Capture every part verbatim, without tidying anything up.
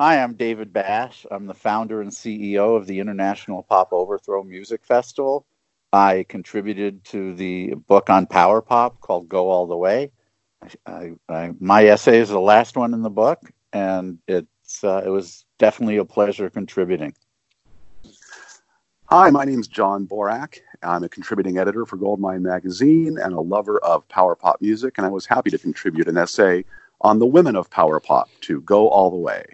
Hi, I'm David Bash. I'm the founder and C E O of the International Pop Overthrow Music Festival. I contributed to the book on power pop called Go All the Way. I, I, my essay is the last one in the book, and it's uh, it was definitely a pleasure contributing. Hi, my name's John Borak. I'm a contributing editor for Goldmine magazine and a lover of power pop music, and I was happy to contribute an essay on the women of power pop to Go All the Way.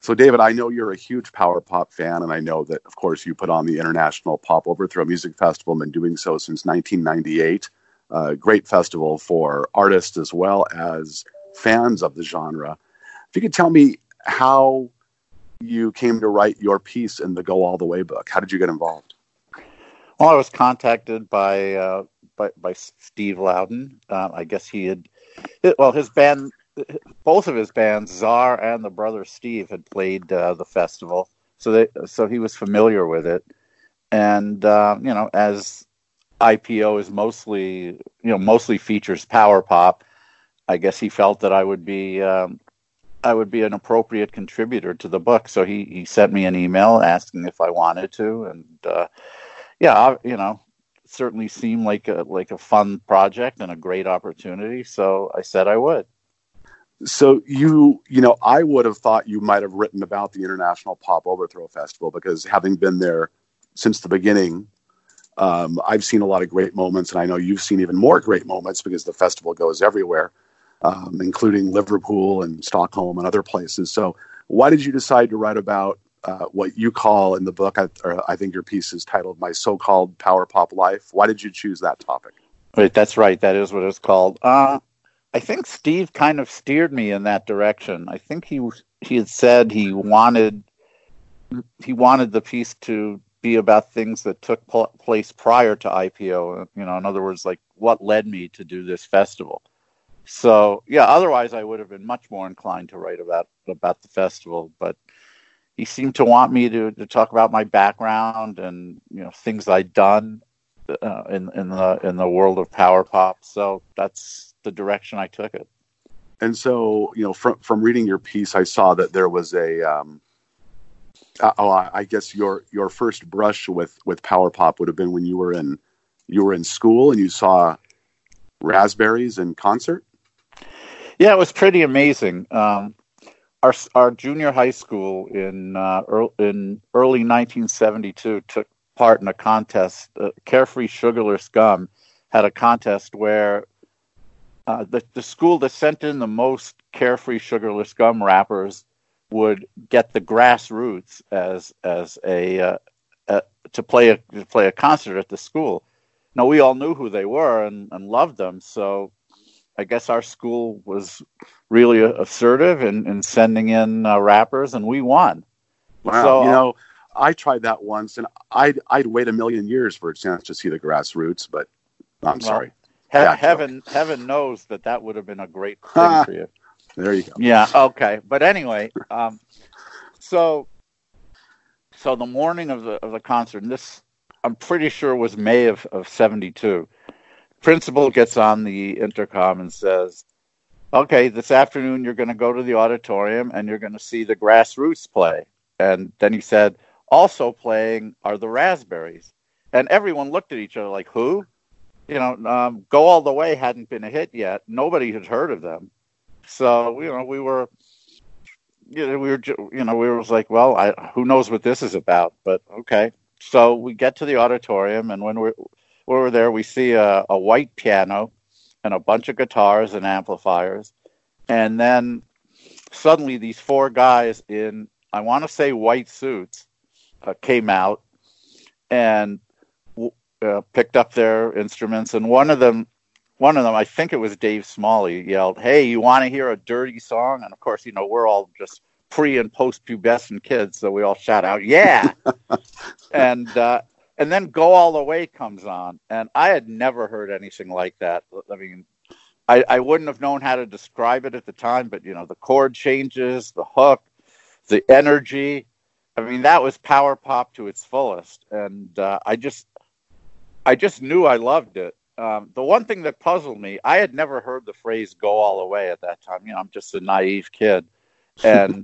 So, David, I know you're a huge power pop fan, and I know that, of course, you put on the International Pop Overthrow Music Festival and been doing so since nineteen ninety-eight. A uh, great festival for artists as well as fans of the genre. If you could tell me how you came to write your piece in the Go All the Way book. How did you get involved? Well, I was contacted by uh, by, by Steve Louden. Uh, I guess he had, well, his band... both of his bands, Czar and the Brother Steve, had played uh, the festival, so they, so he was familiar with it. And uh, you know, as I P O is mostly you know mostly features power pop, I guess he felt that I would be um, I would be an appropriate contributor to the book. So he, he sent me an email asking if I wanted to, and uh, yeah, I, you know. certainly seemed like a like a fun project and a great opportunity. So I said I would. So you, you know, I would have thought you might have written about the International Pop Overthrow Festival, because having been there since the beginning, um, I've seen a lot of great moments, and I know you've seen even more great moments because the festival goes everywhere, um, including Liverpool and Stockholm and other places. So why did you decide to write about uh, what you call in the book, I, or I think your piece is titled My So-Called Power Pop Life? Why did you choose that topic? Wait, that's right. That is what it's called. Uh I think Steve kind of steered me in that direction. I think he he had said he wanted he wanted the piece to be about things that took pl- place prior to I P O. You know, in other words, like what led me to do this festival. So yeah, otherwise I would have been much more inclined to write about about the festival. But he seemed to want me to, to talk about my background and you know things I'd done uh, in in the in the world of power pop. So that's the direction I took it. And so, you know, from from reading your piece, I saw that there was a, um, oh, I guess your your first brush with, with power pop would have been when you were in you were in school and you saw Raspberries in concert. Yeah, it was pretty amazing. Um, our our junior high school in uh, early, in early nineteen seventy-two took part in a contest. Uh, Carefree Sugarless Scum had a contest where Uh, the, the school that sent in the most Carefree Sugarless Gum rappers would get the Grassroots as as a, uh, a to play a to play a concert at the school. Now we all knew who they were and, and loved them, so I guess our school was really assertive in, in sending in uh, rappers, and we won. Wow! So, you know, I tried that once, and I'd I'd wait a million years for a chance to see the Grassroots, but I'm well, sorry. He- heaven, heaven knows that that would have been a great thing ah, for you. There you go. Yeah. Okay. But anyway, um, so, so the morning of the of the concert, and this I'm pretty sure was May of of seventy-two. Principal gets on the intercom and says, "Okay, this afternoon you're going to go to the auditorium and you're going to see the Grassroots play." And then he said, "Also playing are the Raspberries," and everyone looked at each other like, "Who?" You know, um, Go All the Way hadn't been a hit yet. Nobody had heard of them, so you know we were, you know, we were, you know, we were like, well, I, who knows what this is about? But okay, so we get to the auditorium, and when we're when we're there, we see a, a white piano and a bunch of guitars and amplifiers, and then suddenly these four guys in, I want to say, white suits, uh, came out and Uh, picked up their instruments, and one of them, one of them, I think it was Dave Smalley, yelled, "Hey, you want to hear a dirty song?" And of course, you know, we're all just pre and post pubescent kids, so we all shout out, "Yeah!" and uh, and then Go All the Way comes on, and I had never heard anything like that. I mean, I, I wouldn't have known how to describe it at the time, but you know, the chord changes, the hook, the energy. I mean, that was power pop to its fullest, and uh, I just. I just knew I loved it. Um, the one thing that puzzled me, I had never heard the phrase "go all the way" at that time. You know, I'm just a naive kid, and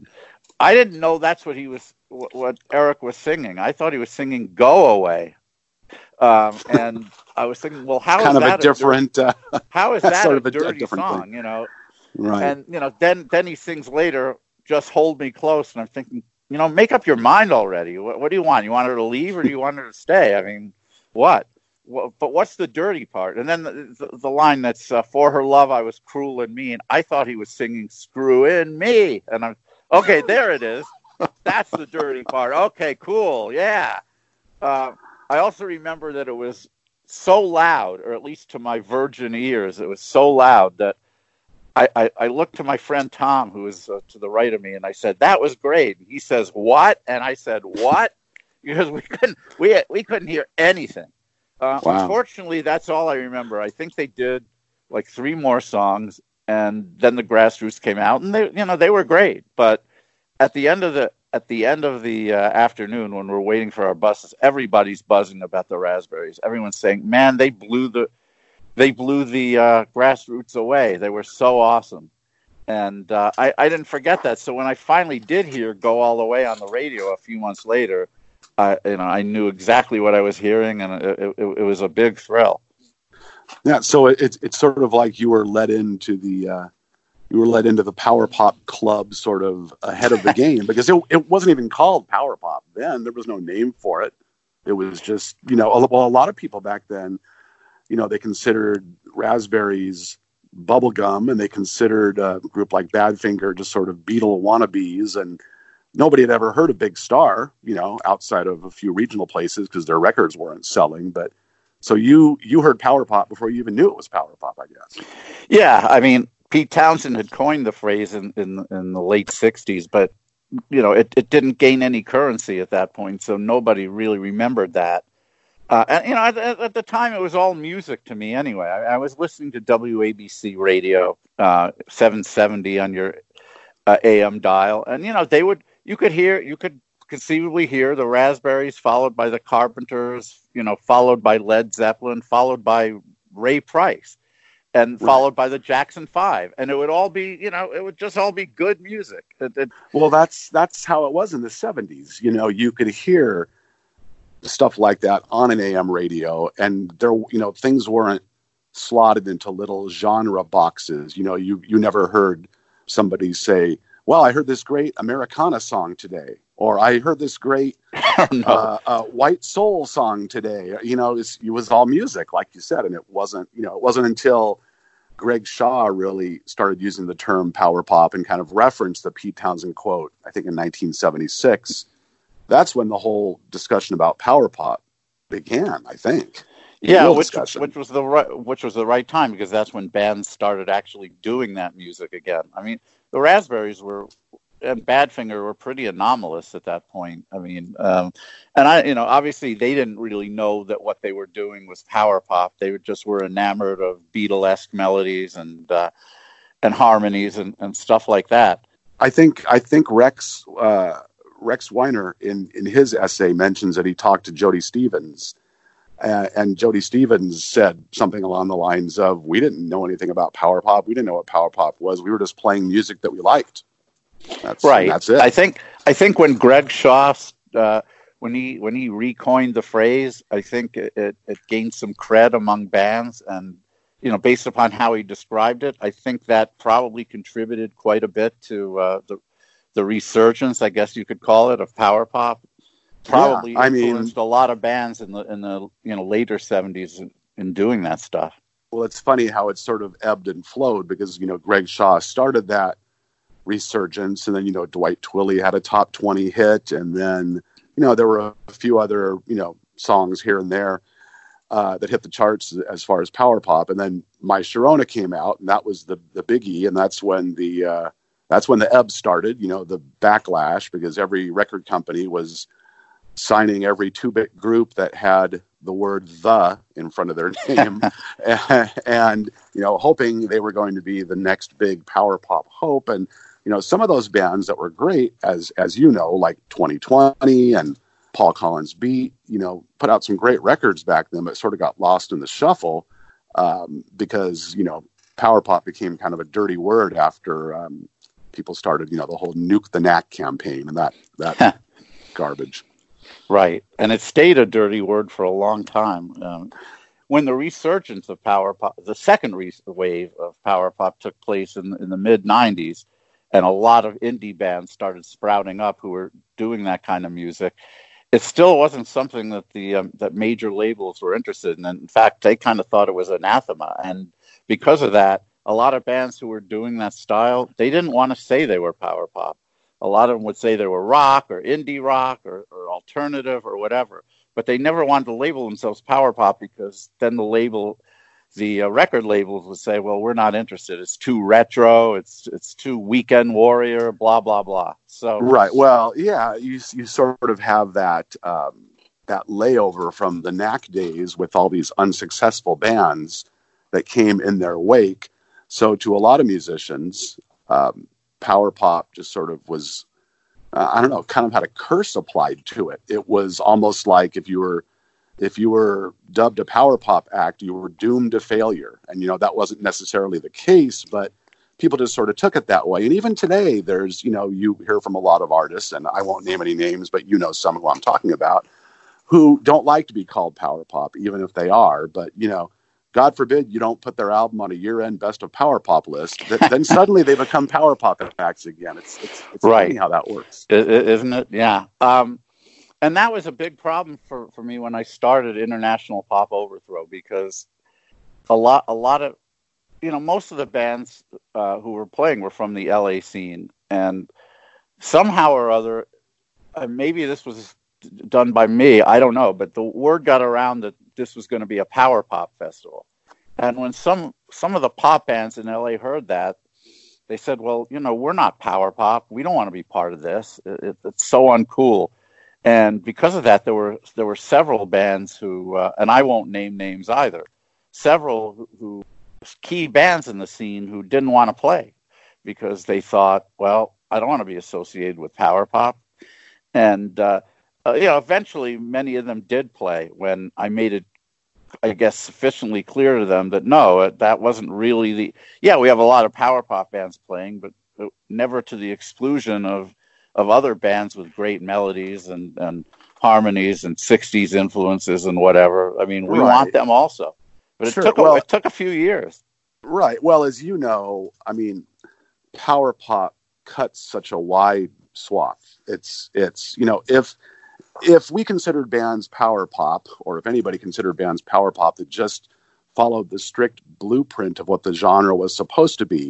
I didn't know that's what he was, what, what Eric was singing. I thought he was singing "Go Away," um, and I was thinking, well, how kind is of that a different? A, uh, how is that sort a of a dirty d- song? Thing. You know, right? And you know, then then he sings later, "Just Hold Me Close," and I'm thinking, you know, make up your mind already. What, what do you want? You want her to leave, or do you want her to stay? I mean, what? Well, but what's the dirty part? And then the, the, the line that's uh, for her love, I was cruel and mean. I thought he was singing "Screw in me," and I'm okay. There it is. That's the dirty part. Okay, cool. Yeah. Uh, I also remember that it was so loud, or at least to my virgin ears, it was so loud that I, I, I looked to my friend Tom, who was uh, to the right of me, and I said, "That was great." And he says, "What?" And I said, "What?" Because we couldn't we we couldn't hear anything. Uh, wow. Unfortunately, that's all I remember. I think they did like three more songs, and then the Grassroots came out, and they, you know, they were great. But at the end of the at the end of the uh, afternoon, when we're waiting for our buses, everybody's buzzing about the Raspberries. Everyone's saying, "Man, they blew the they blew the uh, Grassroots away. They were so awesome." And uh, I, I didn't forget that. So when I finally did hear "Go All the Way" on the radio a few months later, I, you know, I knew exactly what I was hearing, and it, it, it was a big thrill. Yeah, so it's it's sort of like you were led into the uh, you were led into the power pop club, sort of ahead of the game, because it it wasn't even called power pop then. There was no name for it. It was just, you know, a, well, a lot of people back then, you know, they considered Raspberries bubblegum, and they considered a group like Badfinger just sort of Beatle wannabes, and nobody had ever heard of Big Star, you know, outside of a few regional places because their records weren't selling. But so you you heard power pop before you even knew it was power pop, I guess. Yeah, I mean, Pete Townsend had coined the phrase in in, in the late sixties, but you know, it, it didn't gain any currency at that point, so nobody really remembered that. Uh, and you know, at, at the time, it was all music to me anyway. I, I was listening to W A B C radio, uh, seven seventy on your uh, A M dial, and you know, they would. You could hear, you could conceivably hear the Raspberries, followed by the Carpenters, you know, followed by Led Zeppelin, followed by Ray Price, and followed by the Jackson Five, and it would all be, you know, it would just all be good music. It, it, well, that's that's how it was in the seventies. You know, you could hear stuff like that on an A M radio, and there, you know, things weren't slotted into little genre boxes. You know, you you never heard somebody say, "Well, I heard this great Americana song today," or "I heard this great no. uh, uh, white soul song today." You know, it's, it was all music, like you said, and it wasn't. You know, it wasn't until Greg Shaw really started using the term power pop and kind of referenced the Pete Townsend quote, I think, in nineteen seventy-six. That's when the whole discussion about power pop began, I think. Yeah, which, which was the right, which was the right time, because that's when bands started actually doing that music again. I mean, the Raspberries were, and Badfinger were pretty anomalous at that point. I mean, um, and I, you know, obviously they didn't really know that what they were doing was power pop. They just were enamored of Beatlesque melodies and uh, and harmonies and, and stuff like that. I think I think Rex uh, Rex Weiner in in his essay mentions that he talked to Jody Stevens. Uh, and Jody Stevens said something along the lines of, "We didn't know anything about power pop. We didn't know what power pop was. We were just playing music that we liked." That's right. That's it. I think. I think when Greg Shaw, uh, when he when he recoined the phrase, I think it, it, it gained some cred among bands, and you know, based upon how he described it, I think that probably contributed quite a bit to uh, the the resurgence, I guess you could call it, of power pop. Probably yeah, I influenced mean, a lot of bands in the in the you know later seventies in, in doing that stuff. Well, it's funny how it sort of ebbed and flowed, because you know Greg Shaw started that resurgence, and then you know Dwight Twilley had a top twenty hit, and then you know there were a few other you know songs here and there uh, that hit the charts as far as power pop, and then My Sharona came out, and that was the the biggie, and that's when the uh, that's when the ebb started. You know the backlash, because every record company was signing every two-bit group that had the word "the" in front of their name, and you know, hoping they were going to be the next big power pop hope. And you know, some of those bands that were great, as as you know, like twenty twenty and Paul Collins Beat, you know, put out some great records back then, but sort of got lost in the shuffle um, because you know, power pop became kind of a dirty word after um, people started, you know, the whole nuke the N A C campaign and that that garbage. Right. And it stayed a dirty word for a long time. Um, when the resurgence of power pop, the second re- wave of power pop took place in, in the mid nineties, and a lot of indie bands started sprouting up who were doing that kind of music, it still wasn't something that the um, that major labels were interested in. And in fact, they kind of thought it was anathema. And because of that, a lot of bands who were doing that style, they didn't want to say they were power pop. A lot of them would say they were rock or indie rock or, or alternative or whatever. But they never wanted to label themselves power pop, because then the label, the uh, record labels would say, well, we're not interested. It's too retro. It's it's too weekend warrior, blah, blah, blah. So right. Well, yeah, you you sort of have that um, that layover from the N A C days with all these unsuccessful bands that came in their wake. So to a lot of musicians, um, power pop just sort of was, uh, I don't know, kind of had a curse applied to it. It was almost like if you were, if you were dubbed a power pop act, you were doomed to failure. And, you know, that wasn't necessarily the case, but people just sort of took it that way. And even today there's, you know, you hear from a lot of artists, and I won't name any names, but you know some of who I'm talking about, who don't like to be called power pop, even if they are. But, you know, God forbid you don't put their album on a year-end best of power pop list. Th- then suddenly they become power pop acts again. It's it's, it's right. Funny how that works, it, it, isn't it? Yeah. Um, and that was a big problem for, for me when I started International Pop Overthrow, because a lot a lot of you know most of the bands uh, who were playing were from the L A scene, and somehow or other, uh, maybe this was done by me, I don't know, but the word got around that this was going to be a power pop festival. And when some some of the pop bands in L A heard that, they said, well, you know, we're not power pop. We don't want to be part of this. It, it, it's so uncool. And because of that, there were there were several bands who, uh, and I won't name names either, several who key bands in the scene who didn't want to play because they thought, well, I don't want to be associated with power pop. And, uh, Uh, you know, eventually many of them did play when I made it, I guess, sufficiently clear to them that, no, that wasn't really the, yeah, we have a lot of power pop bands playing, but never to the exclusion of, of other bands with great melodies and, and harmonies and sixties influences and whatever. I mean, we right. want them also, but it, sure. took a, well, it took a few years. Right. Well, as you know, I mean, power pop cuts such a wide swath. It's, it's, you know, if, If we considered bands power pop, or if anybody considered bands power pop that just followed the strict blueprint of what the genre was supposed to be,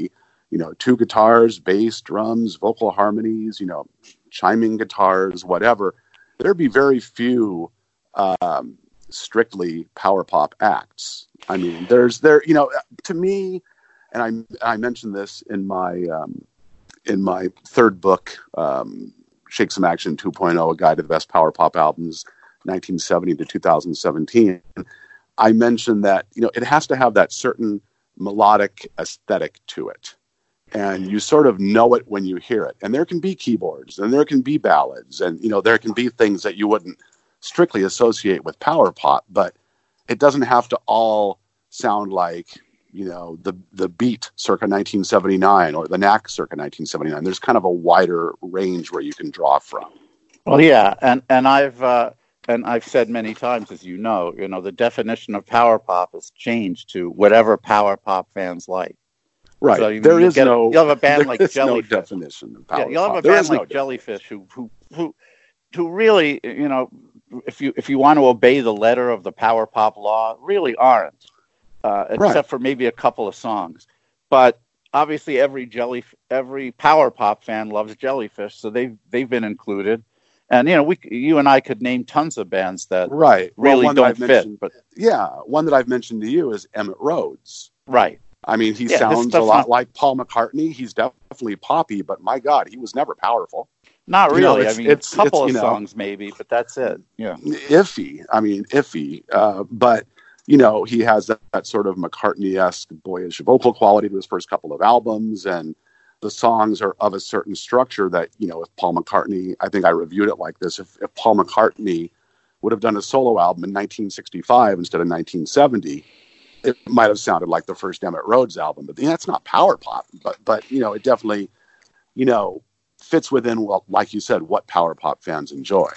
you know, two guitars, bass, drums, vocal harmonies, you know, chiming guitars, whatever, there'd be very few um, strictly power pop acts. I mean, there's there, you know, to me, and I I mentioned this in my um, in my third book. Um, Shake Some Action two point oh, A Guide to the Best Power Pop Albums, nineteen seventy to two thousand seventeen. I mentioned that, you know, it has to have that certain melodic aesthetic to it. And you sort of know it when you hear it. And there can be keyboards, and there can be ballads, and, you know, there can be things that you wouldn't strictly associate with power pop, but it doesn't have to all sound like, you know, the the beat circa nineteen seventy-nine or the N A C circa nineteen seventy-nine. There's kind of a wider range where you can draw from. Well, yeah, and and I've uh, and I've said many times, as you know, you know, the definition of power pop has changed to whatever power pop fans like. Right. So you there is get, no. You'll have a band like Jellyfish. No definition of power yeah, you'll have pop. A band like no Jellyfish who who who who really, you know, if you if you want to obey the letter of the power pop law, really aren't. Uh, except right. for maybe a couple of songs. But obviously every jelly, every power pop fan loves Jellyfish, so they've, they've been included. And, you know, we, you and I could name tons of bands that right. really well, don't fit. But yeah, one that I've mentioned to you is Emitt Rhodes. Right. I mean, he yeah, sounds a lot not... like Paul McCartney. He's definitely poppy, but my God, he was never powerful. Not really. You know, I mean, it's a couple it's, of you know, songs maybe, but that's it. Yeah. Iffy. I mean, iffy. Uh, but... You know, he has that, that sort of McCartney-esque boyish vocal quality to his first couple of albums, and the songs are of a certain structure that, you know, if Paul McCartney, I think I reviewed it like this, if, if Paul McCartney would have done a solo album in nineteen sixty-five instead of nineteen seventy, it might have sounded like the first Emmett Rhodes album. But you know, that's not power pop, but, but you know, it definitely you know, fits within, well, like you said, what power pop fans enjoy.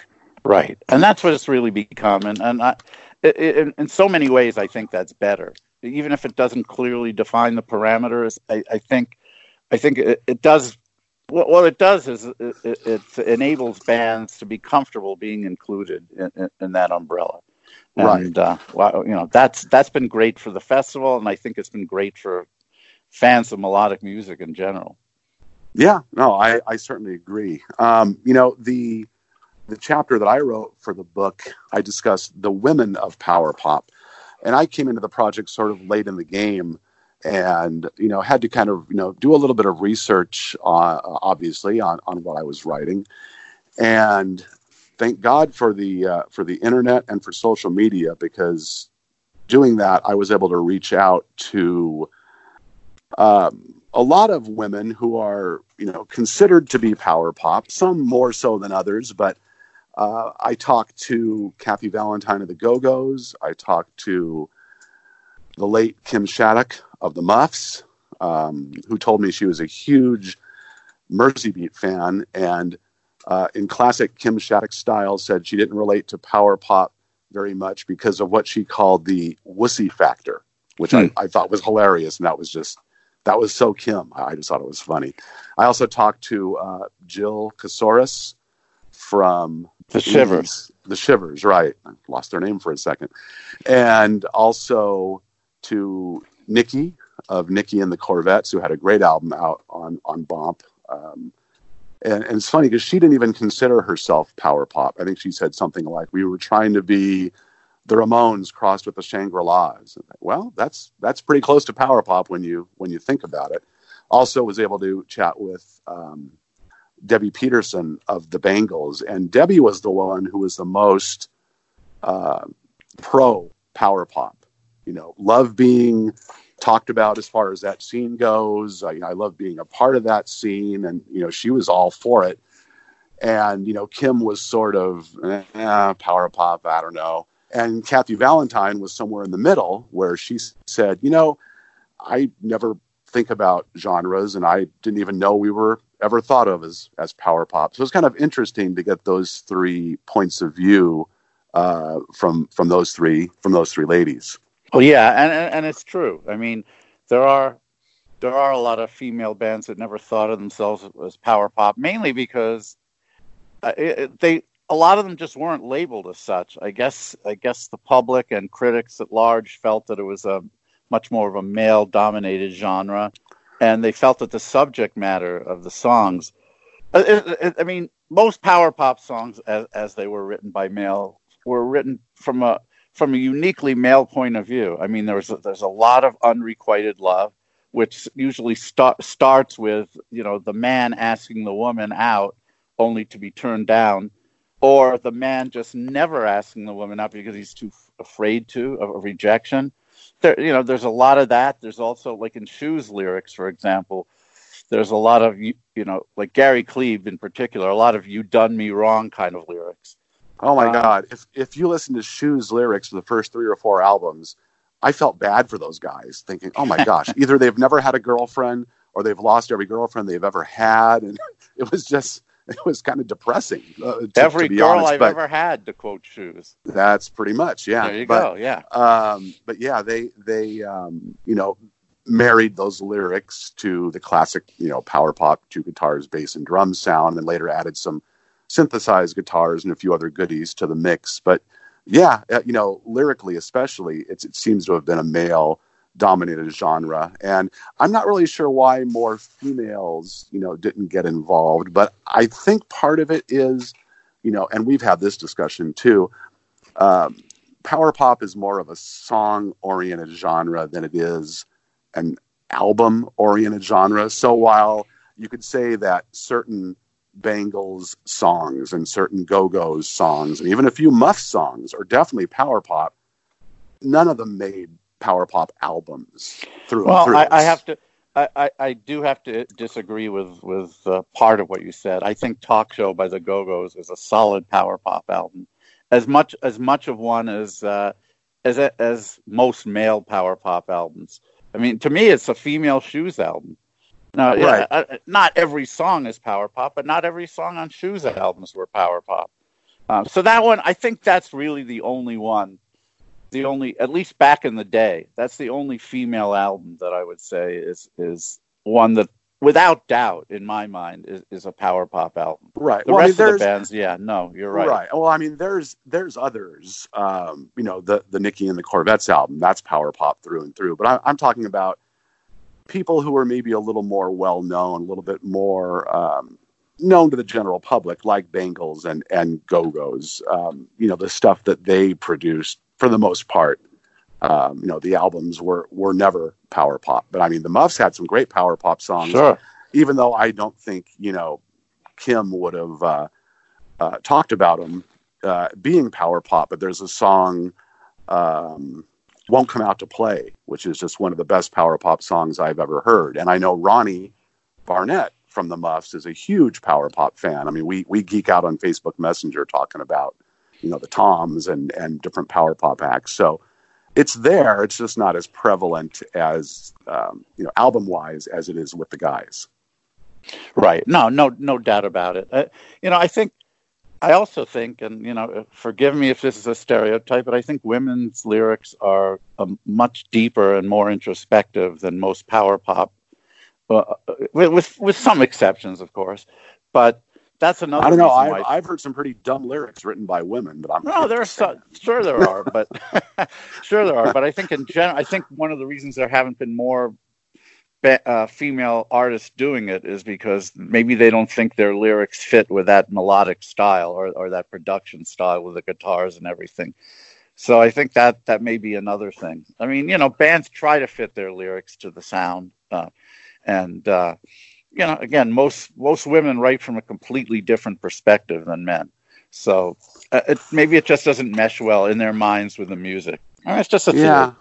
Right. And that's what it's really become. And, and I, it, it, in so many ways, I think that's better. Even if it doesn't clearly define the parameters, I, I think I think it, it does. What, what it does is it, it, it enables bands to be comfortable being included in, in, in that umbrella. And, right. Uh, well, you know, that's that's been great for the festival, and I think it's been great for fans of melodic music in general. Yeah, no, I, I certainly agree. Um, you know, the the chapter that I wrote for the book, I discussed the women of power pop. And I came into the project sort of late in the game and, you know, had to kind of, you know, do a little bit of research, uh, obviously, on, on what I was writing. And thank God for the uh, for the Internet and for social media, because doing that, I was able to reach out to um, a lot of women who are, you know, considered to be power pop, some more so than others, but Uh, I talked to Kathy Valentine of the Go-Go's. I talked to the late Kim Shattuck of the Muffs, um, who told me she was a huge Mersey Beat fan. And uh, in classic Kim Shattuck style, said she didn't relate to power pop very much because of what she called the wussy factor, which hmm. I, I thought was hilarious. And that was just, that was so Kim. I just thought it was funny. I also talked to uh, Jill Kasaris from... The Shivers. The Shivers, right. I lost their name for a second. And also to Nikki of Nikki and the Corvettes, who had a great album out on, on Bomp. Um, and, and it's funny because she didn't even consider herself power pop. I think she said something like, we were trying to be the Ramones crossed with the Shangri-Las. Well, that's that's pretty close to power pop when you, when you think about it. Also was able to chat with... Um, Debbie Peterson of the Bangles, and Debbie was the one who was the most uh, pro power pop. You know, love being talked about as far as that scene goes. I, I love being a part of that scene, and you know, she was all for it. And you know, Kim was sort of eh, power pop. I don't know. And Kathy Valentine was somewhere in the middle, where she said, you know, I never think about genres, and I didn't even know we were ever thought of as, as power pop. So it's kind of interesting to get those three points of view uh, from, from those three, from those three ladies. Oh yeah. And, and, and it's true. I mean, there are, there are a lot of female bands that never thought of themselves as power pop, mainly because uh, it, they, a lot of them just weren't labeled as such. I guess, I guess the public and critics at large felt that it was a much more of a male dominated genre. And they felt that the subject matter of the songs, I, I mean, most power pop songs, as, as they were written by male, were written from a from a uniquely male point of view. I mean, there was a, there's a lot of unrequited love, which usually start, starts with, you know, the man asking the woman out, only to be turned down, or the man just never asking the woman out because he's too afraid to of rejection. There, you know, there's a lot of that. There's also, like in Shoes lyrics, for example, there's a lot of, you know, like Gary Cleve in particular, a lot of "you done me wrong" kind of lyrics. Oh my um, God. If if you listen to Shoes lyrics for the first three or four albums, I felt bad for those guys thinking, oh my gosh, either they've never had a girlfriend or they've lost every girlfriend they've ever had. And it was just, it was kind of depressing. Uh, to, Every to girl honest, I've ever had, to quote Shoes. That's pretty much, yeah. There you but, go, yeah. Um, but yeah, they, they um, you know, married those lyrics to the classic, you know, power pop, two guitars, bass, and drum sound, and later added some synthesized guitars and a few other goodies to the mix. But yeah, you know, lyrically especially, it's, it seems to have been a male dominated genre, and I'm not really sure why more females, you know, didn't get involved, but I think part of it is, you know, and we've had this discussion too, um, power pop is more of a song-oriented genre than it is an album-oriented genre. So while you could say that certain Bangles songs and certain Go-Go's songs and even a few Muff songs are definitely power pop, none of them made power pop albums through well through. I, I have to I, I, I do have to disagree with with uh, part of what you said. I think Talk Show by the Go-Go's is a solid power pop album, as much as much of one as uh, as as most male power pop albums. I mean, to me, it's a female Shoes album. Now, right. uh, not every song is power pop, but not every song on Shoes albums were power pop. Um, so that one, I think that's really the only one, the only, at least back in the day, that's the only female album that I would say is is one that, without doubt, in my mind, is, is a power pop album. Right. The well, rest I mean, of the bands, yeah, no, you're right. Right. Well, I mean, there's there's others. Um, you know, the the Nikki and the Corvettes album, that's power pop through and through. But I, I'm talking about people who are maybe a little more well known, a little bit more um, known to the general public, like Bangles and and Go-Go's. Um, you know, the stuff that they produced for the most part. Um, you know, the albums were, were never power pop, but I mean, the Muffs had some great power pop songs, sure. Even though I don't think, you know, Kim would have, uh, uh, talked about them, uh, being power pop, but there's a song, um, Won't Come Out to Play, which is just one of the best power pop songs I've ever heard. And I know Ronnie Barnett from the Muffs is a huge power pop fan. I mean, we, we geek out on Facebook Messenger talking about, you know, the Toms and, and different power pop acts. So, it's there. It's just not as prevalent as, um, you know, album-wise as it is with the guys. Right. No, no, no doubt about it. Uh, you know, I think, I also think, and, you know, forgive me if this is a stereotype, but I think women's lyrics are um, much deeper and more introspective than most power pop, uh, with, with some exceptions, of course, but that's another. I don't know. I've, I've heard some pretty dumb lyrics written by women, but I'm no. There are so, sure there are, but sure there are. But I think in general, I think one of the reasons there haven't been more be- uh, female artists doing it is because maybe they don't think their lyrics fit with that melodic style or, or that production style with the guitars and everything. So I think that that may be another thing. I mean, you know, bands try to fit their lyrics to the sound, uh, and. Uh, You know, again, most most women write from a completely different perspective than men. So uh, it, maybe it just doesn't mesh well in their minds with the music. I mean, it's just a theory. Yeah,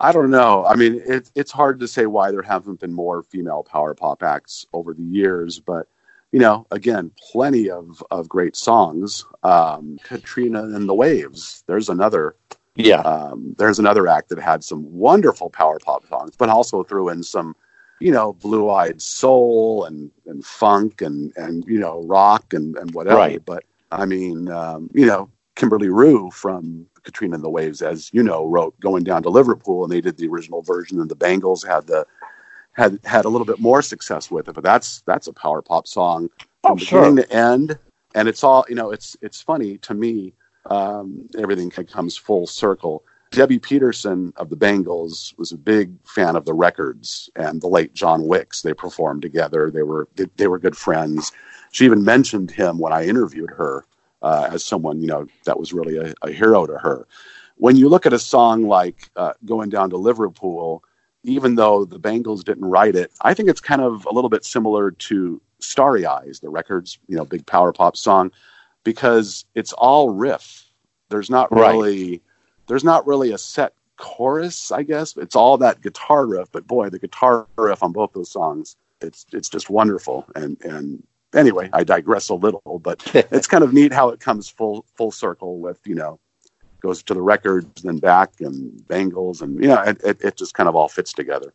I don't know. I mean, it, it's hard to say why there haven't been more female power pop acts over the years. But, you know, again, plenty of, of great songs. Um, Katrina and the Waves. There's another. Yeah. Um, there's another act that had some wonderful power pop songs, but also threw in some, you know, blue-eyed soul and, and funk and, and, you know, rock and, and whatever. Right. But, I mean, um, you know, Kimberly Rue from Katrina and the Waves, as you know, wrote Going Down to Liverpool, and they did the original version, and the Bangles had the had had a little bit more success with it. But that's that's a power pop song from oh, beginning sure. to end. And it's all, you know, it's, it's funny to me. Um, everything comes full circle. Debbie Peterson of the Bangles was a big fan of the Records and the late John Wicks. They performed together. They were they, they were good friends. She even mentioned him when I interviewed her uh, as someone, you know, that was really a, a hero to her. When you look at a song like uh, Going Down to Liverpool, even though the Bangles didn't write it, I think it's kind of a little bit similar to Starry Eyes, the Records, you know, big power pop song, because it's all riff. There's not really... Right. There's not really a set chorus, I guess. It's all that guitar riff, but boy, the guitar riff on both those songs, it's it's just wonderful. And and anyway, I digress a little, but it's kind of neat how it comes full full circle with, you know, goes to the Records, then back, and Bangles, and, you know, it, it, it just kind of all fits together.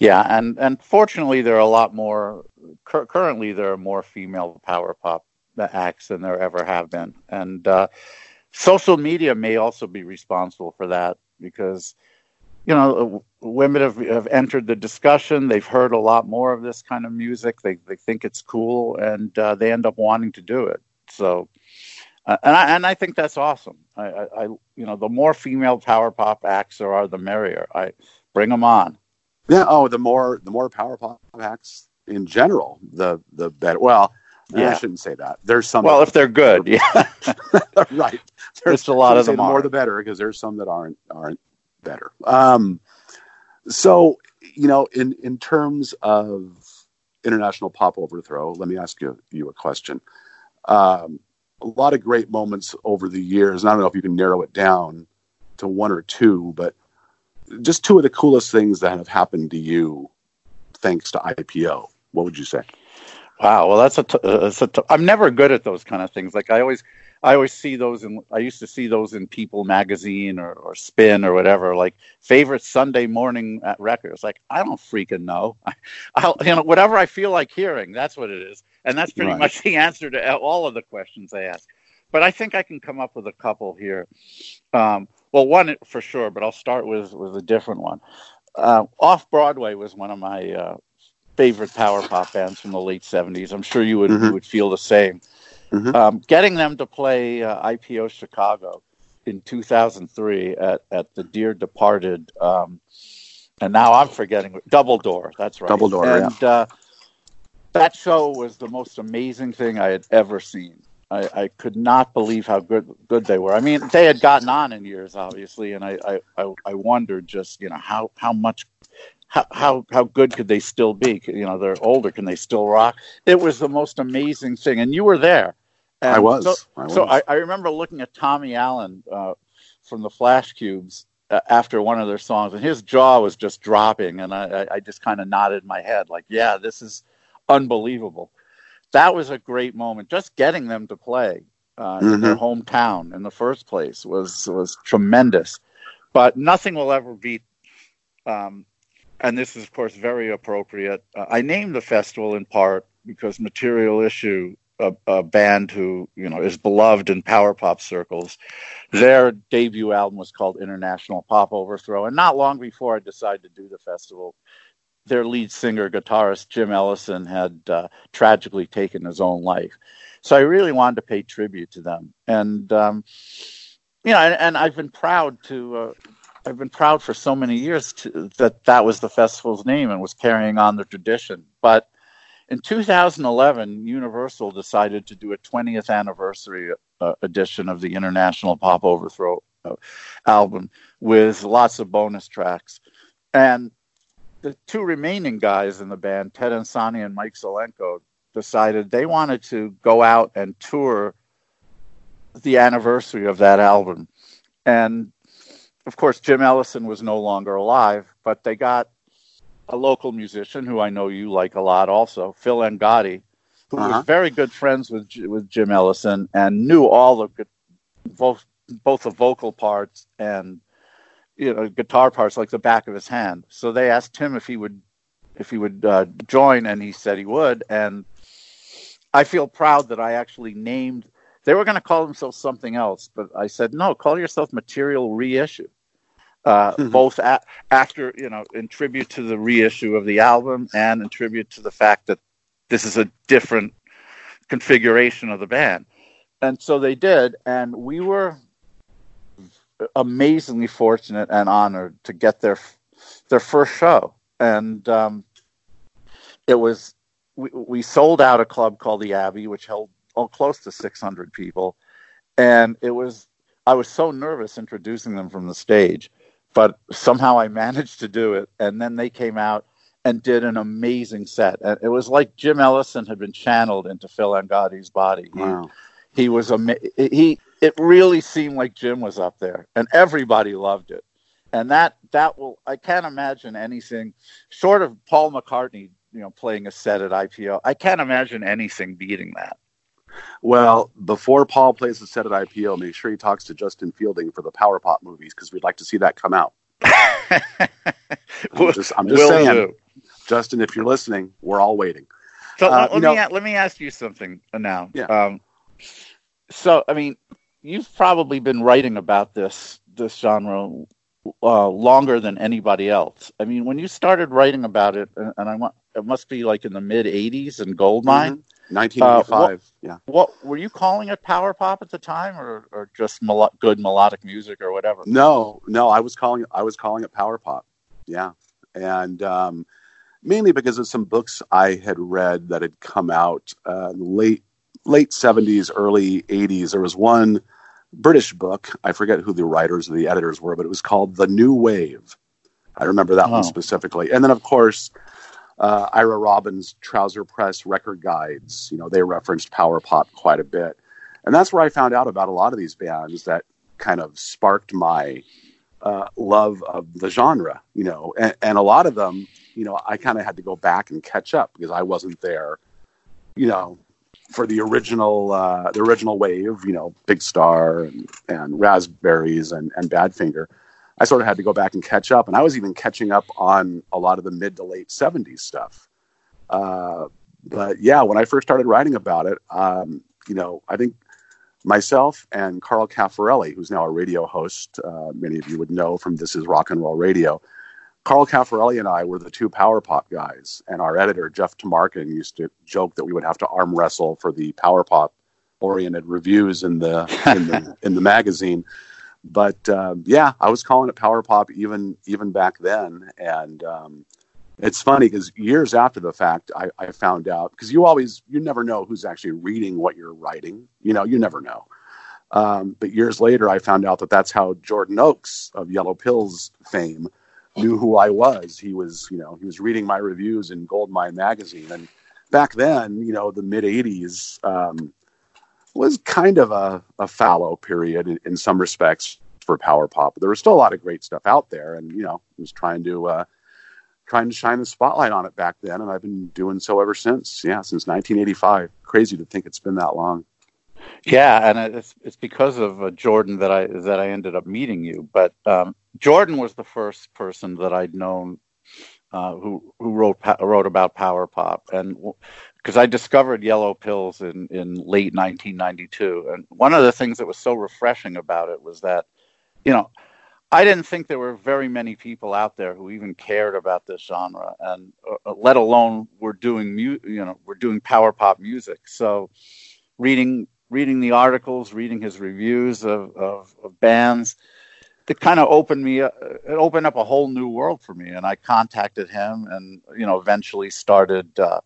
Yeah, and, and fortunately, there are a lot more, cur- currently there are more female power pop acts than there ever have been. And, uh, social media may also be responsible for that, because, you know, women have, have entered the discussion. They've heard a lot more of this kind of music. They they think it's cool, and uh, they end up wanting to do it. So, uh, and I and I think that's awesome. I, I, I you know, the more female power pop acts there are, the merrier. I bring them on. Yeah. Oh, the more the more power pop acts in general, the the better. Well. Yeah. I shouldn't say that. There's some. Well, if they're good, yeah, right. There's just a lot of them. The more, the better, because there's some that aren't aren't better. Um, so you know, in in terms of International Pop Overthrow, let me ask you you a question. Um, a lot of great moments over the years, and I don't know if you can narrow it down to one or two, but just two of the coolest things that have happened to you thanks to I P O. What would you say? Wow. Well, that's a, t- uh, that's a t- I'm never good at those kind of things. Like I always, I always see those in, I used to see those in People magazine or, or Spin or whatever, like favorite Sunday morning at Records. Like, I don't freaking know. I, I'll, you know, whatever I feel like hearing, that's what it is. And that's pretty right. much the answer to all of the questions I ask. But I think I can come up with a couple here. Um, well, one for sure, but I'll start with, with a different one. Uh, Off-Broadway was one of my uh, favorite power pop bands from the late seventies. I'm sure you would mm-hmm. you would feel the same. Mm-hmm. Um, getting them to play uh, I P O Chicago in two thousand three at, at the Dear Departed, um, and now I'm forgetting, Double Door, that's right. Double Door, and, yeah. Uh, that show was the most amazing thing I had ever seen. I, I could not believe how good good they were. I mean, they had gotten on in years, obviously, and I I, I, I wondered just, you know, how, how much, how, how how good could they still be? You know, they're older. Can they still rock? It was the most amazing thing, and you were there. And I was. So I, was. So I, I remember looking at Tommy Allen uh, from the Flash Cubes uh, after one of their songs, and his jaw was just dropping, and I, I just kind of nodded my head like, yeah, this is unbelievable. That was a great moment. Just getting them to play uh, mm-hmm. in their hometown in the first place was was tremendous. But nothing will ever beat, um, and this is, of course, very appropriate. Uh, I named the festival in part because Material Issue, a, a band who you know is beloved in power pop circles, their debut album was called International Pop Overthrow. And not long before I decided to do the festival, their lead singer, guitarist Jim Ellison, had uh, tragically taken his own life. So I really wanted to pay tribute to them. And, um, you know, and, and I've been proud to, uh, I've been proud for so many years to, that that was the festival's name and was carrying on the tradition. But in two thousand eleven, Universal decided to do a twentieth anniversary uh, edition of the International Pop Overthrow uh, album with lots of bonus tracks. And the two remaining guys in the band, Ted Ansani and Mike Zelenko, decided they wanted to go out and tour the anniversary of that album. And, of course, Jim Ellison was no longer alive, but they got a local musician who I know you like a lot also, Phil Angotti, who uh-huh. was very good friends with with Jim Ellison and knew all the good, both, both the vocal parts and you know, guitar parts like the back of his hand. So they asked him if he would, if he would uh, join, and he said he would. And I feel proud that I actually named. They were going to call themselves something else, but I said no. Call yourself Material Reissue. Uh, mm-hmm. Both a- after you know, in tribute to the reissue of the album, and in tribute to the fact that this is a different configuration of the band. And so they did, and we were amazingly fortunate and honored to get their their first show, and um, it was we, we sold out a club called the Abbey, which held oh, close to six hundred people, and it was I was so nervous introducing them from the stage, but somehow I managed to do it, and then they came out and did an amazing set, and it was like Jim Ellison had been channeled into Phil Angotti's body. Wow. He, he was ama- he. It really seemed like Jim was up there, and everybody loved it. And that, that will, I can't imagine anything short of Paul McCartney, you know, playing a set at I P O. I can't imagine anything beating that. Well, before Paul plays a set at I P O, make sure he talks to Justin Fielding for the Power Pop movies, because we'd like to see that come out. I'm just, I'm just saying, do. Justin, if you're listening, we're all waiting. So uh, let, let, me know, a- let me ask you something now. Yeah. Um, so, I mean, you've probably been writing about this this genre uh, longer than anybody else. I mean, when you started writing about it, and, and I want it must be like in the mid eighties in Goldmine, mm-hmm. nineteen eighty-five. Uh, what, yeah. What were you calling it, power pop at the time, or or just mel- good melodic music or whatever? No, no, I was calling it, I was calling it power pop. Yeah, and um, mainly because of some books I had read that had come out uh, late late seventies, early eighties. There was one British book, I forget who the writers or the editors were, but it was called The New Wave. I remember that oh. one specifically. And then, of course, uh, Ira Robbins' Trouser Press Record Guides, you know, they referenced power pop quite a bit. And that's where I found out about a lot of these bands that kind of sparked my uh, love of the genre, you know. And, and a lot of them, you know, I kind of had to go back and catch up because I wasn't there, you know, for the original uh, the original wave, you know, Big Star and, and Raspberries and, and Badfinger, I sort of had to go back and catch up. And I was even catching up on a lot of the mid to late seventies stuff. Uh, but yeah, when I first started writing about it, um, you know, I think myself and Carl Caffarelli, who's now a radio host, uh, many of you would know from This Is Rock and Roll Radio. Carl Caffarelli and I were the two power pop guys, and our editor, Jeff Tamarkin, used to joke that we would have to arm wrestle for the power pop oriented reviews in the, in the, in the magazine. But, uh, yeah, I was calling it power pop even, even back then. And, um, it's funny because years after the fact, I, I found out, because you always, you never know who's actually reading what you're writing. You know, you never know. Um, but years later, I found out that that's how Jordan Oakes of Yellow Pills fame knew who I was. He was, you know, he was reading my reviews in Goldmine magazine. And back then, you know, the mid eighties um, was kind of a, a fallow period in, in some respects for power pop. But there was still a lot of great stuff out there. And, you know, I was trying to, uh, trying to shine the spotlight on it back then. And I've been doing so ever since. Yeah. Since nineteen eighty-five. Crazy to think it's been that long. Yeah. And it's, it's because of uh, Jordan that I, that I ended up meeting you, but, um, Jordan was the first person that I'd known uh, who who wrote wrote about power pop, and because I discovered Yellow Pills in, in late nineteen ninety-two, and one of the things that was so refreshing about it was that, you know, I didn't think there were very many people out there who even cared about this genre, and uh, let alone were doing mu- you know were doing power pop music. So, reading reading the articles, reading his reviews of of, of bands. It kind of opened me, uh, it opened up a whole new world for me. And I contacted him and, you know, eventually started, uh,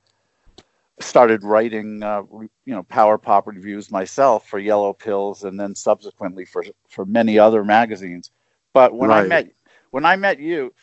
started writing, uh, re, you know, power pop reviews myself for Yellow Pills. And then subsequently for, for many other magazines. But when right. I met, when I met you,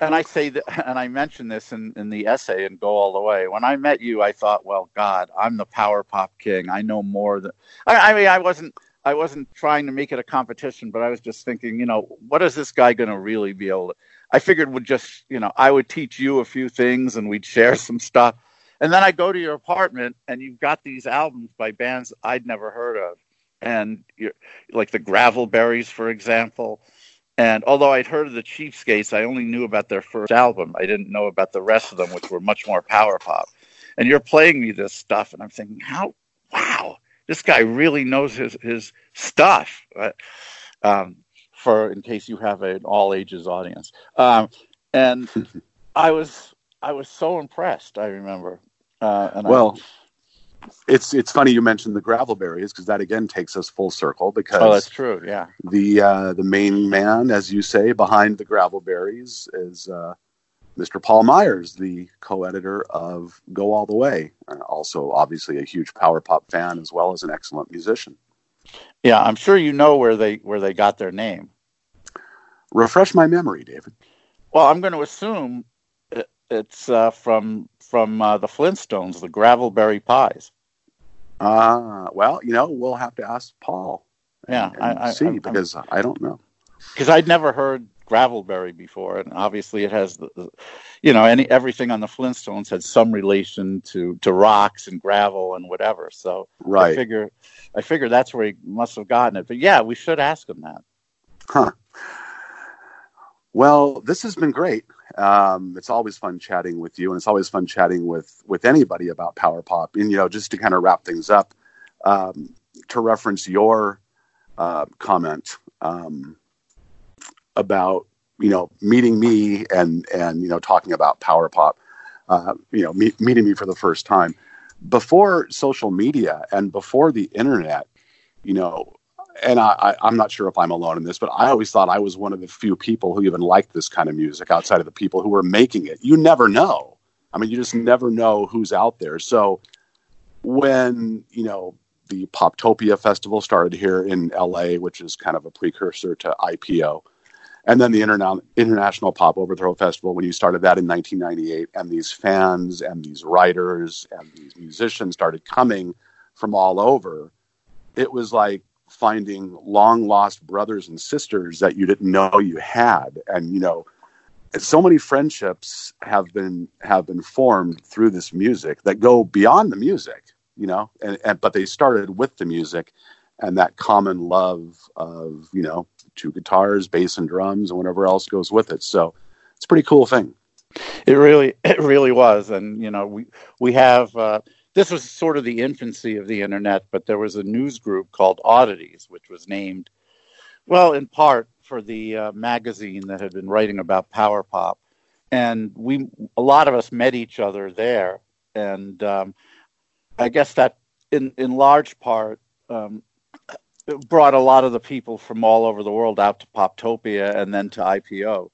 and I say that, and I mentioned this in, in the essay and Go All the Way, when I met you, I thought, well, God, I'm the power pop king. I know more than, I, I mean, I wasn't, I wasn't trying to make it a competition, but I was just thinking, you know, what is this guy going to really be able to, I figured would just, you know, I would teach you a few things and we'd share some stuff. And then I go to your apartment and you've got these albums by bands I'd never heard of. And you're like the Gravelberries, for example. And although I'd heard of the Cheapskates, I only knew about their first album. I didn't know about the rest of them, which were much more power pop. And you're playing me this stuff. And I'm thinking, how, wow. This guy really knows his, his stuff, right? um, for in case you have an all ages audience. Um, and I was I was so impressed. I remember. Uh, and well, I, it's it's funny you mentioned the Gravelberries because that again takes us full circle. Because oh, that's true. Yeah. The uh, the main man, as you say, behind the Gravelberries is uh, Mister Paul Myers, the co-editor of Go All the Way, also obviously a huge power pop fan as well as an excellent musician. Yeah, I'm sure you know where they where they got their name. Refresh my memory, David. Well, I'm going to assume it's uh, from from uh, the Flintstones, the Gravelberry Pies. Ah, uh, well, you know, we'll have to ask Paul. And, yeah, and I, I see I, because I'm, I don't know because I'd never heard Gravelberry before, and obviously it has, you know, any everything on the Flintstones had some relation to, to rocks and gravel and whatever. So right. I figure, I figure that's where he must have gotten it. But yeah, we should ask him that. Huh. Well, this has been great. Um, it's always fun chatting with you, and it's always fun chatting with with anybody about power pop. And you know, just to kind of wrap things up, um, to reference your uh, comment. Um, about, you know, meeting me and, and, you know, talking about power pop, uh, you know, me- meeting me for the first time before social media and before the internet, you know, and I, I, I'm not sure if I'm alone in this, but I always thought I was one of the few people who even liked this kind of music outside of the people who were making it. You never know. I mean, you just never know who's out there. So when, you know, the Poptopia Festival started here in L A, which is kind of a precursor to I P O, and then the Interna- International Pop Overthrow Festival, when you started that in nineteen ninety-eight, and these fans and these writers and these musicians started coming from all over, it was like finding long-lost brothers and sisters that you didn't know you had. And, you know, so many friendships have been have been formed through this music that go beyond the music. you know, and, and but they started with the music and that common love of, you know, two guitars, bass and drums and whatever else goes with it. So it's a pretty cool thing. It really, it really was. And, you know, we, we have, uh, this was sort of the infancy of the internet, but there was a news group called Oddities, which was named, well, in part for the uh, magazine that had been writing about power pop. And we, a lot of us met each other there. And um, I guess that in, in large part um, brought a lot of the people from all over the world out to Poptopia and then to I P O.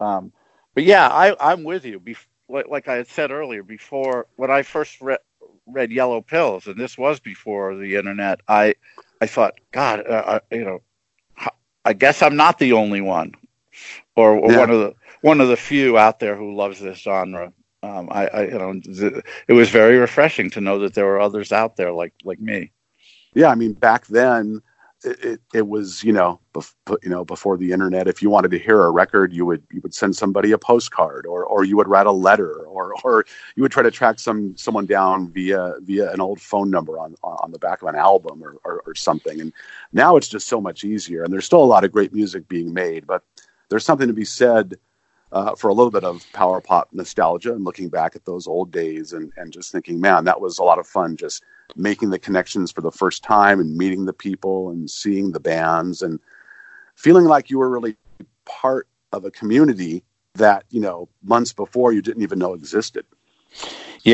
Um, but yeah, I, I'm with you. Bef- like I had said earlier, before when I first re- read Yellow Pills, and this was before the internet, I I thought, God, uh, I, you know, I guess I'm not the only one, or, or yeah. one of the one of the few out there who loves this genre. Um, I, I, you know, it was very refreshing to know that there were others out there like like me. Yeah, I mean, back then, it it, it was, you know, bef- you know, before the internet. If you wanted to hear a record, you would you would send somebody a postcard, or or you would write a letter, or or you would try to track some someone down via via an old phone number on on the back of an album or or, or something. And now it's just so much easier. And there's still a lot of great music being made, but there's something to be said Uh, for a little bit of power pop nostalgia and looking back at those old days and, and just thinking, man, that was a lot of fun, just making the connections for the first time and meeting the people and seeing the bands and feeling like you were really part of a community that, you know, months before you didn't even know existed.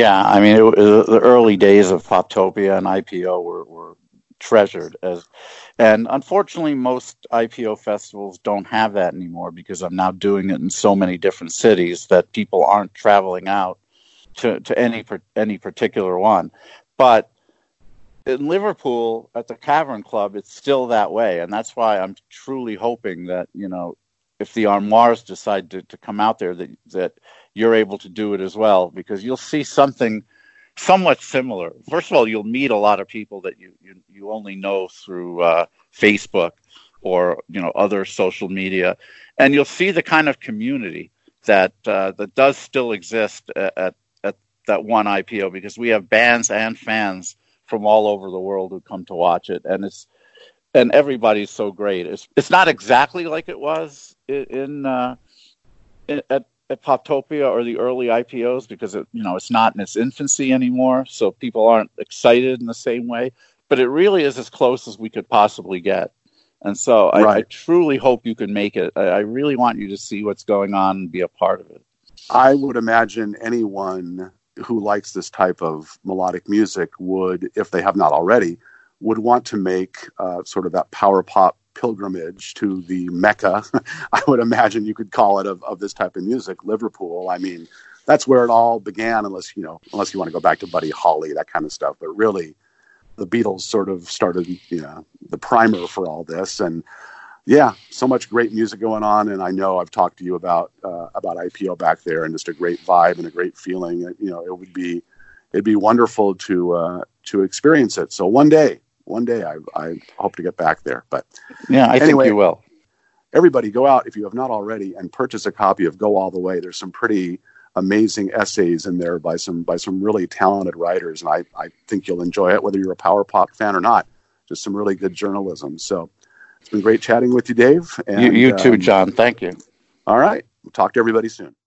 Yeah, I mean, it, it, the early days of Poptopia and I P O were, were treasured as, and unfortunately most I P O festivals don't have that anymore because I'm now doing it in so many different cities that people aren't traveling out to, to any any particular one. But in Liverpool at the Cavern Club, it's still that way, and that's why I'm truly hoping that, you know, if the Armoires decide to, to come out there, that that you're able to do it as well, because you'll see something somewhat similar. First of all, you'll meet a lot of people that you, you, you only know through uh, Facebook or, you know, other social media, and you'll see the kind of community that uh, that does still exist at, at at that one I P O, because we have bands and fans from all over the world who come to watch it, and it's and everybody's so great. It's it's not exactly like it was in, in, uh, in at. at Poptopia or the early I P Os, because it, you know, it's not in its infancy anymore, so people aren't excited in the same way, but it really is as close as we could possibly get. And so right. I, I truly hope you can make it. I, I really want you to see what's going on and be a part of it. I would imagine anyone who likes this type of melodic music would, if they have not already, would want to make uh, sort of that power pop pilgrimage to the Mecca, I would imagine you could call it, of, of this type of music, Liverpool. I mean, that's where it all began, unless, you know, unless you want to go back to Buddy Holly, that kind of stuff. But really, the Beatles sort of started, you know, the primer for all this. And yeah, so much great music going on. And I know I've talked to you about uh, about I P O back there, and just a great vibe and a great feeling. You know, it would be it'd be wonderful to uh, to experience it. So one day. One day I, I hope to get back there. But yeah, I anyway, think you will. Everybody go out, if you have not already, and purchase a copy of Go All the Way. There's some pretty amazing essays in there by some by some really talented writers, and I, I think you'll enjoy it, whether you're a power pop fan or not. Just some really good journalism. So it's been great chatting with you, Dave. And, you, you too, um, John. Thank you. All right. We'll talk to everybody soon.